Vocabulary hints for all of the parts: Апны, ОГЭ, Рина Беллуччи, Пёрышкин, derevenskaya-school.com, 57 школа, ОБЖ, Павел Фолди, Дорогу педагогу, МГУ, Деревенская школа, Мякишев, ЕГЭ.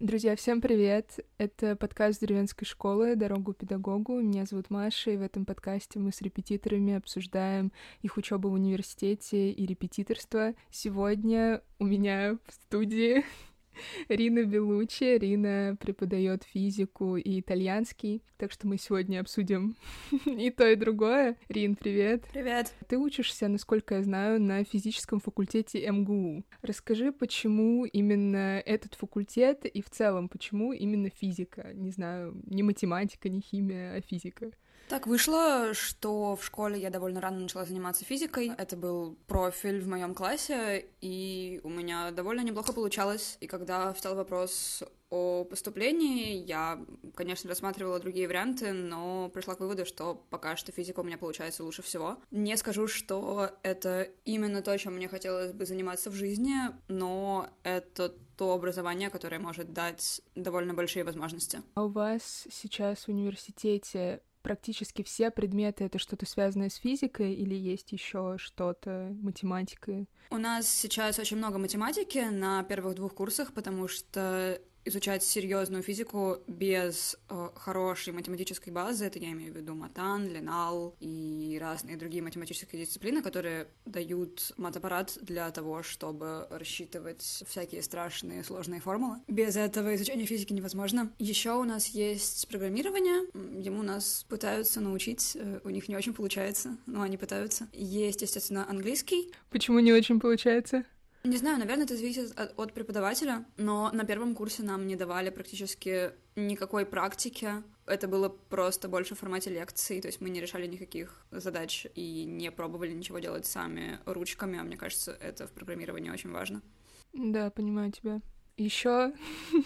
Друзья, всем привет! Это подкаст Деревенской школы «Дорогу педагогу». Меня зовут Маша, и в этом подкасте мы с репетиторами обсуждаем их учебу в университете и репетиторство. Сегодня у меня в студии Рина Беллуччи. Рина преподает физику и итальянский, так что мы сегодня обсудим и то, и другое. Рин, привет! Привет! Ты учишься, насколько я знаю, на физическом факультете МГУ. Расскажи, почему именно этот факультет и в целом, почему именно физика? Не знаю, не математика, не химия, а физика. Так вышло, что в школе я довольно рано начала заниматься физикой. Это был профиль в моем классе, и у меня довольно неплохо получалось. И когда встал вопрос о поступлении, я, конечно, рассматривала другие варианты, но пришла к выводу, что пока что физика у меня получается лучше всего. Не скажу, что это именно то, чем мне хотелось бы заниматься в жизни, но это то образование, которое может дать довольно большие возможности. А у вас сейчас в университете практически все предметы — это что-то связанное с физикой или есть еще что-то, математика? У нас сейчас очень много математики на первых двух курсах, потому что изучать серьезную физику без хорошей математической базы, это я имею в виду матан, линал и разные другие математические дисциплины, которые дают матаппарат для того, чтобы рассчитывать всякие страшные сложные формулы. Без этого изучение физики невозможно. Еще у нас есть программирование, ему нас пытаются научить, у них не очень получается, но они пытаются. Есть, естественно, английский. Почему не очень получается? Не знаю, наверное, это зависит от преподавателя, но на первом курсе нам не давали практически никакой практики. Это было просто больше в формате лекций, то есть мы не решали никаких задач и не пробовали ничего делать сами ручками, а мне кажется, это в программировании очень важно. Да, понимаю тебя. Еще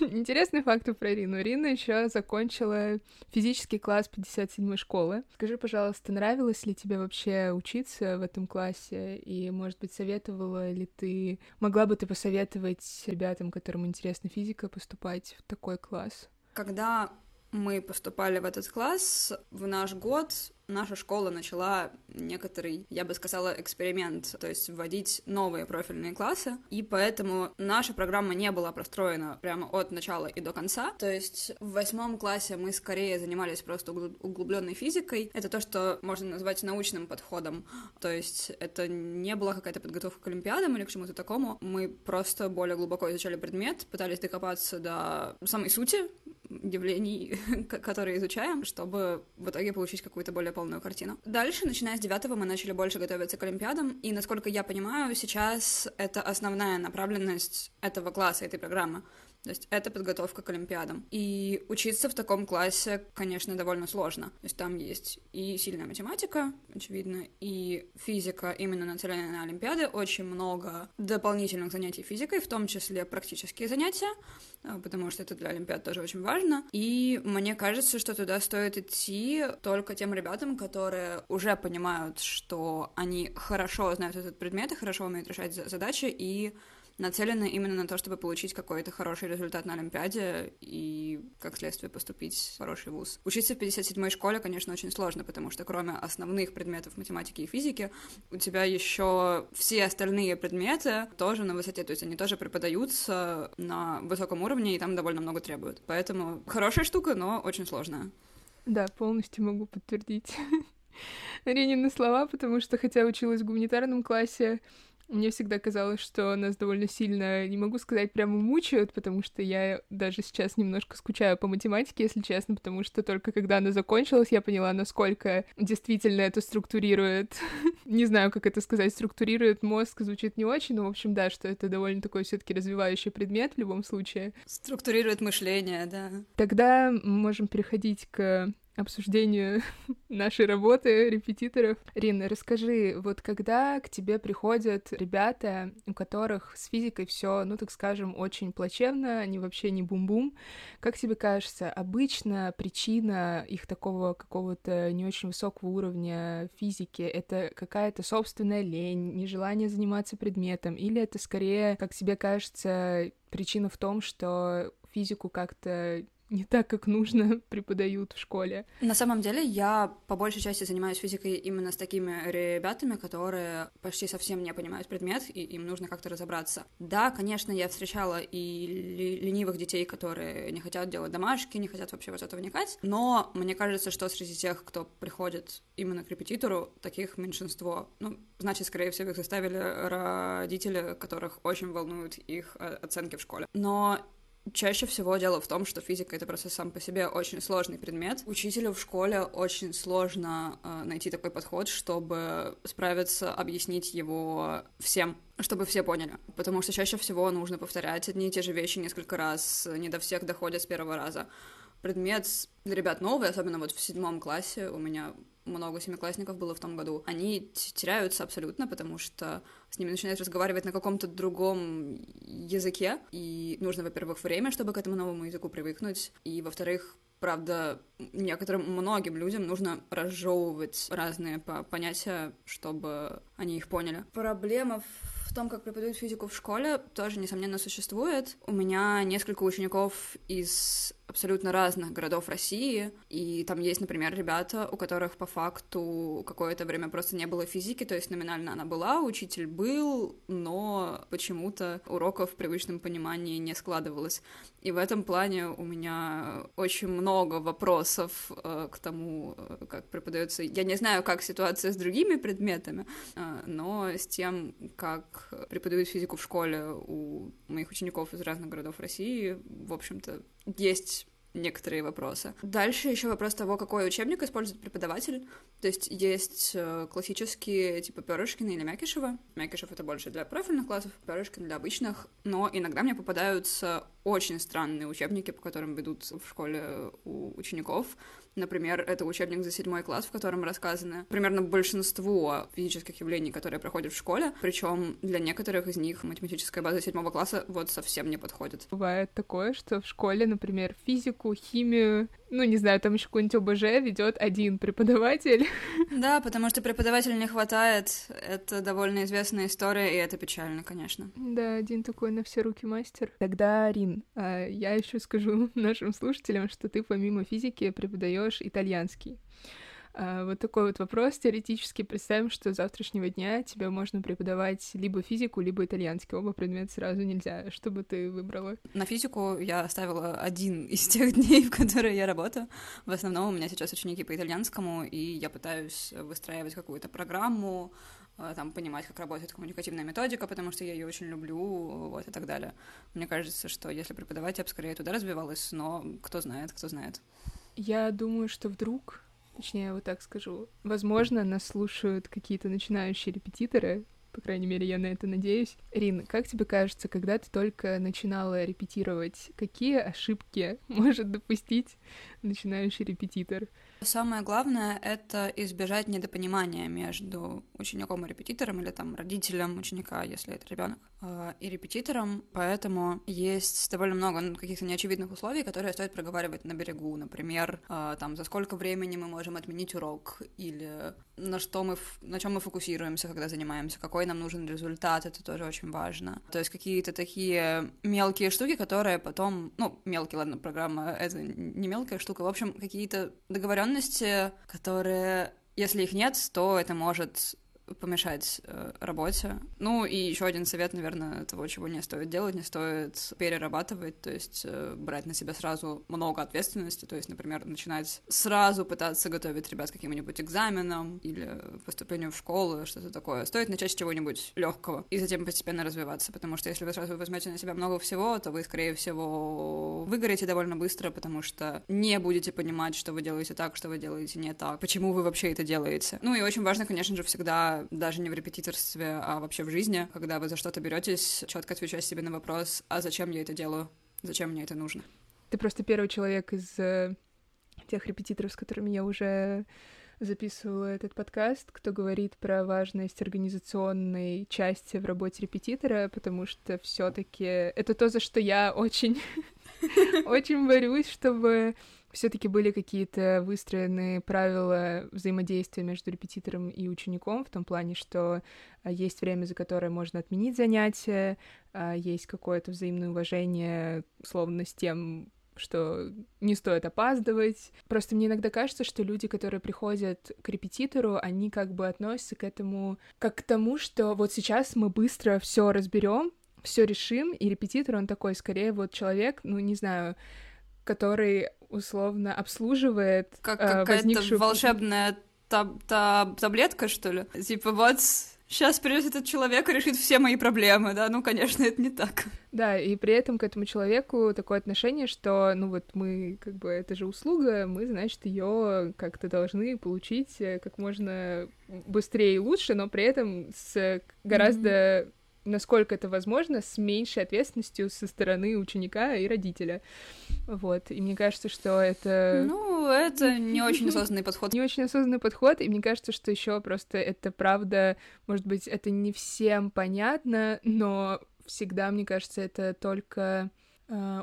интересные факты про Рину. Рина еще закончила физический класс 57 школы. Скажи, пожалуйста, нравилось ли тебе вообще учиться в этом классе? И, может быть, советовала ли ты, могла бы ты посоветовать ребятам, которым интересна физика, поступать в такой класс? Когда мы поступали в этот класс, в наш год наша школа начала некоторый, я бы сказала, эксперимент, то есть вводить новые профильные классы, и поэтому наша программа не была простроена прямо от начала и до конца, то есть в 8 классе мы скорее занимались просто углубленной физикой, это то, что можно назвать научным подходом, то есть это не была какая-то подготовка к олимпиадам или к чему-то такому, мы просто более глубоко изучали предмет, пытались докопаться до самой сути явлений, которые изучаем, чтобы в итоге получить какую-то более полную картину. Дальше, начиная с 9-го, мы начали больше готовиться к олимпиадам, и, насколько я понимаю, сейчас это основная направленность этого класса, этой программы. То есть это подготовка к олимпиадам. И учиться в таком классе, конечно, довольно сложно. То есть там есть и сильная математика, очевидно, и физика, именно нацеленная на олимпиады. Очень много дополнительных занятий физикой, в том числе практические занятия, потому что это для олимпиад тоже очень важно. И мне кажется, что туда стоит идти только тем ребятам, которые уже понимают, что они хорошо знают этот предмет и хорошо умеют решать задачи, и нацелены именно на то, чтобы получить какой-то хороший результат на олимпиаде и, как следствие, поступить в хороший вуз. Учиться в 57-й школе, конечно, очень сложно, потому что кроме основных предметов математики и физики, у тебя еще все остальные предметы тоже на высоте, то есть они тоже преподаются на высоком уровне, и там довольно много требуют. Поэтому хорошая штука, но очень сложная. Да, полностью могу подтвердить Ринины слова, потому что, хотя училась в гуманитарном классе, мне всегда казалось, что нас довольно сильно, не могу сказать, прямо мучают, потому что я даже сейчас немножко скучаю по математике, если честно, потому что только когда она закончилась, я поняла, насколько действительно это структурирует. Не знаю, как это сказать, структурирует мозг, звучит не очень, но, в общем, да, что это довольно такой все-таки развивающий предмет в любом случае. Структурирует мышление, да. Тогда мы можем переходить к обсуждению нашей работы репетиторов. Рина, расскажи, вот когда к тебе приходят ребята, у которых с физикой все, ну, так скажем, очень плачевно, они вообще не бум-бум, как тебе кажется, обычно причина их такого какого-то не очень высокого уровня физики — это какая-то собственная лень, нежелание заниматься предметом, или это скорее, как тебе кажется, причина в том, что физику как-то не так, как нужно, преподают в школе. На самом деле я по большей части занимаюсь физикой именно с такими ребятами, которые почти совсем не понимают предмет, и им нужно как-то разобраться. Да, конечно, я встречала и ленивых детей, которые не хотят делать домашки, не хотят вообще во что-то вникать, но мне кажется, что среди тех, кто приходит именно к репетитору, таких меньшинство. Ну, значит, скорее всего, их заставили родители, которых очень волнуют их оценки в школе. Но чаще всего дело в том, что физика — это просто сам по себе очень сложный предмет. Учителю в школе очень сложно найти такой подход, чтобы справиться, объяснить его всем, чтобы все поняли. Потому что чаще всего нужно повторять одни и те же вещи несколько раз, не до всех доходят с первого раза. Предмет для ребят новый, особенно вот в 7 классе, у меня много 7-классников было в том году, они теряются абсолютно, потому что с ними начинают разговаривать на каком-то другом языке, и нужно, во-первых, время, чтобы к этому новому языку привыкнуть, и, во-вторых, правда, многим людям нужно разжевывать разные понятия, чтобы они их поняли. Проблема в том, как преподают физику в школе, тоже, несомненно, существует. У меня несколько учеников из абсолютно разных городов России, и там есть, например, ребята, у которых по факту какое-то время просто не было физики, то есть номинально она была, учитель был, но почему-то уроков в привычном понимании не складывалось. И в этом плане у меня очень много вопросов к тому, как преподается. Я не знаю, как ситуация с другими предметами, но с тем, как преподают физику в школе у моих учеников из разных городов России, в общем-то, есть некоторые вопросы. Дальше еще вопрос того, какой учебник использует преподаватель. То есть есть классические типа Пёрышкина или Мякишева. Мякишев — это больше для профильных классов, Пёрышкин — для обычных. Но иногда мне попадаются очень странные учебники, по которым ведут в школе у учеников. Например, это учебник за 7 класс, в котором рассказано примерно большинство физических явлений, которые проходят в школе, причем для некоторых из них математическая база 7 класса вот совсем не подходит. Бывает такое, что в школе, например, физику, химию, ну, не знаю, там еще какой-нибудь ОБЖ ведет один преподаватель. Да, потому что преподавателя не хватает, это довольно известная история, и это печально, конечно. Да, один такой на все руки мастер. Тогда, Рин, я еще скажу нашим слушателям, что ты помимо физики преподаешь итальянский. Вот такой вот вопрос. Теоретически представим, что с завтрашнего дня тебе можно преподавать либо физику, либо итальянский. Оба предмета сразу нельзя. Что бы ты выбрала? На физику я оставила один из тех дней, в которые я работаю. В основном у меня сейчас ученики по итальянскому, и я пытаюсь выстраивать какую-то программу, там, понимать, как работает коммуникативная методика, потому что я ее очень люблю, вот, и так далее. Мне кажется, что если преподавать, я бы скорее туда развивалась, но кто знает, кто знает. Я думаю, что вдруг... Точнее, вот так скажу. Возможно, нас слушают какие-то начинающие репетиторы. По крайней мере, я на это надеюсь. Рин, как тебе кажется, когда ты только начинала репетировать, какие ошибки может допустить начинающий репетитор? Самое главное — это избежать недопонимания между учеником и репетитором, или там родителем ученика, если это ребенок, и репетитором. Поэтому есть довольно много каких-то неочевидных условий, которые стоит проговаривать на берегу. Например, там, за сколько времени мы можем отменить урок, или на чем мы фокусируемся, когда занимаемся, какой нам нужен результат, это тоже очень важно. То есть какие-то такие мелкие штуки, которые потом... Ну, мелкие, ладно, программа — это не мелкая штука. В общем, какие-то договоренности, которые, если их нет, то это может помешать работе. Ну и еще один совет, наверное, того, чего не стоит делать, не стоит перерабатывать, то есть брать на себя сразу много ответственности, то есть, например, начинать сразу пытаться готовить ребят к каким-нибудь экзаменам или поступлению в школу, что-то такое. Стоит начать с чего-нибудь легкого и затем постепенно развиваться, потому что если вы сразу возьмете на себя много всего, то вы, скорее всего, выгорите довольно быстро, потому что не будете понимать, что вы делаете так, что вы делаете не так, почему вы вообще это делаете. Ну и очень важно, конечно же, всегда даже не в репетиторстве, а вообще в жизни, когда вы за что-то беретесь, четко отвечать себе на вопрос: а зачем я это делаю? Зачем мне это нужно? Ты просто первый человек из тех репетиторов, с которыми я уже записывала этот подкаст, кто говорит про важность организационной части в работе репетитора, потому что все-таки это то, за что я очень борюсь, чтобы все-таки были какие-то выстроенные правила взаимодействия между репетитором и учеником, в том плане, что есть время, за которое можно отменить занятия, есть какое-то взаимное уважение, словно с тем, что не стоит опаздывать. Просто мне иногда кажется, что люди, которые приходят к репетитору, они как бы относятся к этому как к тому, что вот сейчас мы быстро все разберем, все решим, и репетитор, он такой, скорее, вот человек, ну, не знаю, который условно обслуживает как какая-то возникшую... волшебная таблетка, что ли? Типа, вот... Сейчас придет этот человек и решит все мои проблемы, да, ну, конечно, это не так. Да, и при этом к этому человеку такое отношение, что, ну, вот мы, как бы, это же услуга, мы, значит, ее как-то должны получить как можно быстрее и лучше, но при этом с гораздо, насколько это возможно, с меньшей ответственностью со стороны ученика и родителя. Вот, и мне кажется, что это... Ну, это не очень осознанный подход. Не очень осознанный подход, и мне кажется, что еще просто это правда, может быть, это не всем понятно, но всегда, мне кажется, это только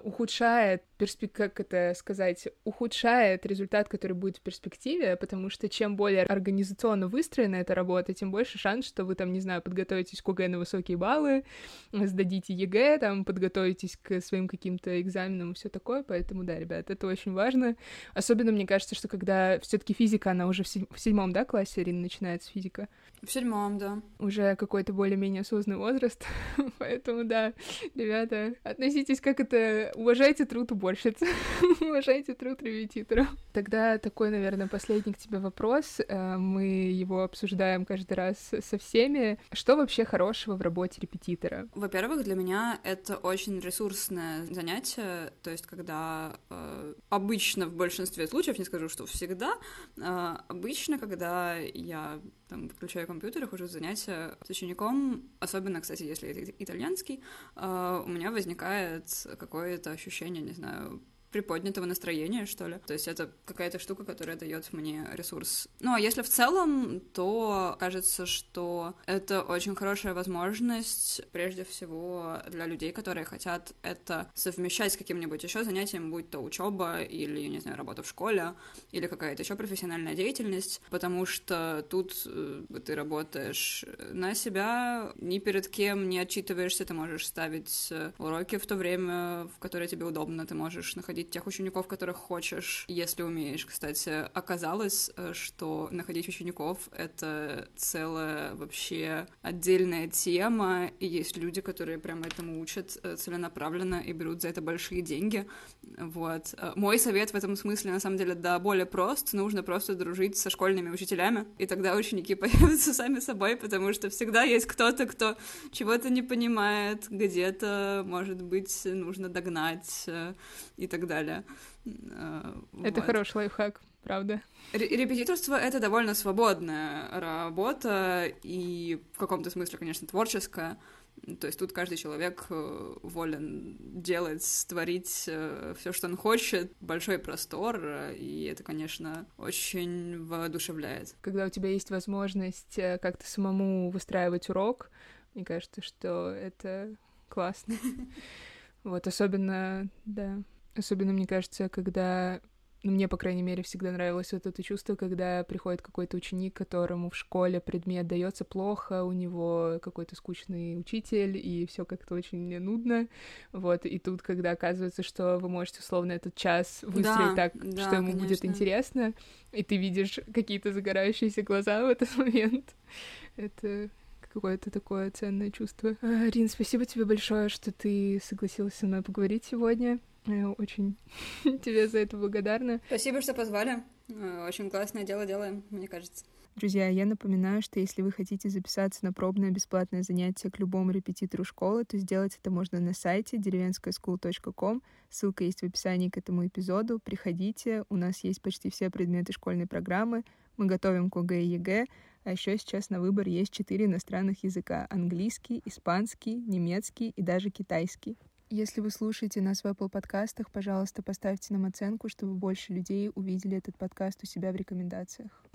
ухудшает, как это сказать, ухудшает результат, который будет в перспективе, потому что чем более организационно выстроена эта работа, тем больше шанс, что вы там, не знаю, подготовитесь к ОГЭ на высокие баллы, сдадите ЕГЭ, там, подготовитесь к своим каким-то экзаменам и все такое, поэтому, да, ребят, это очень важно. Особенно, мне кажется, что когда все таки физика, она уже в седьмом, да, классе, Рин, начинается физика? В седьмом, да. Уже какой-то более-менее осознанный возраст, поэтому, да, ребята, относитесь как это уважайте труд уборщиц, уважайте труд репетитора. Тогда такой, наверное, последний к тебе вопрос. Мы его обсуждаем каждый раз со всеми. Что вообще хорошего в работе репетитора? Во-первых, для меня это очень ресурсное занятие, то есть когда обычно в большинстве случаев, не скажу, что всегда, обычно, когда я там включаю компьютер и хожу в занятия с учеником, особенно, кстати, если это итальянский, у меня возникает какое-то ощущение, не знаю, приподнятого настроения, что ли. То есть это какая-то штука, которая дает мне ресурс. Ну, а если в целом, то кажется, что это очень хорошая возможность, прежде всего, для людей, которые хотят это совмещать с каким-нибудь еще занятием, будь то учеба или, не знаю, работа в школе, или какая-то еще профессиональная деятельность, потому что тут ты работаешь на себя, ни перед кем не отчитываешься, ты можешь ставить уроки в то время, в которое тебе удобно, ты можешь находить тех учеников, которых хочешь, если умеешь. Кстати, оказалось, что находить учеников — это целая вообще отдельная тема, и есть люди, которые прямо этому учат целенаправленно и берут за это большие деньги. Вот. Мой совет в этом смысле, на самом деле, да, более прост. Нужно просто дружить со школьными учителями, и тогда ученики появятся сами собой, потому что всегда есть кто-то, кто чего-то не понимает, где-то, может быть, нужно догнать и так далее. Это вот. Хороший лайфхак, правда. Репетиторство — это довольно свободная работа и в каком-то смысле, конечно, творческая. То есть тут каждый человек волен делать, творить все, что он хочет. Большой простор, и это, конечно, очень воодушевляет. Когда у тебя есть возможность как-то самому выстраивать урок, мне кажется, что это классно. Вот, особенно, да... Особенно, мне кажется, когда... Ну, мне, по крайней мере, всегда нравилось вот это чувство, когда приходит какой-то ученик, которому в школе предмет дается плохо, у него какой-то скучный учитель, и все как-то очень нудно. Вот, и тут, когда оказывается, что вы можете, условно, этот час выстроить так, что ему будет интересно, и ты видишь какие-то загорающиеся глаза в этот момент, это... какое-то такое ценное чувство. Рин, спасибо тебе большое, что ты согласилась со мной поговорить сегодня. Я очень тебе за это благодарна. Спасибо, что позвали. Очень классное дело делаем, мне кажется. Друзья, я напоминаю, что если вы хотите записаться на пробное бесплатное занятие к любому репетитору школы, то сделать это можно на сайте derevenskaya-school.com. Ссылка есть в описании к этому эпизоду. Приходите, у нас есть почти все предметы школьной программы. Мы готовим к ОГЭ и ЕГЭ. А еще сейчас на выбор есть 4 иностранных языка — английский, испанский, немецкий и даже китайский. Если вы слушаете нас в Apple подкастах, пожалуйста, поставьте нам оценку, чтобы больше людей увидели этот подкаст у себя в рекомендациях.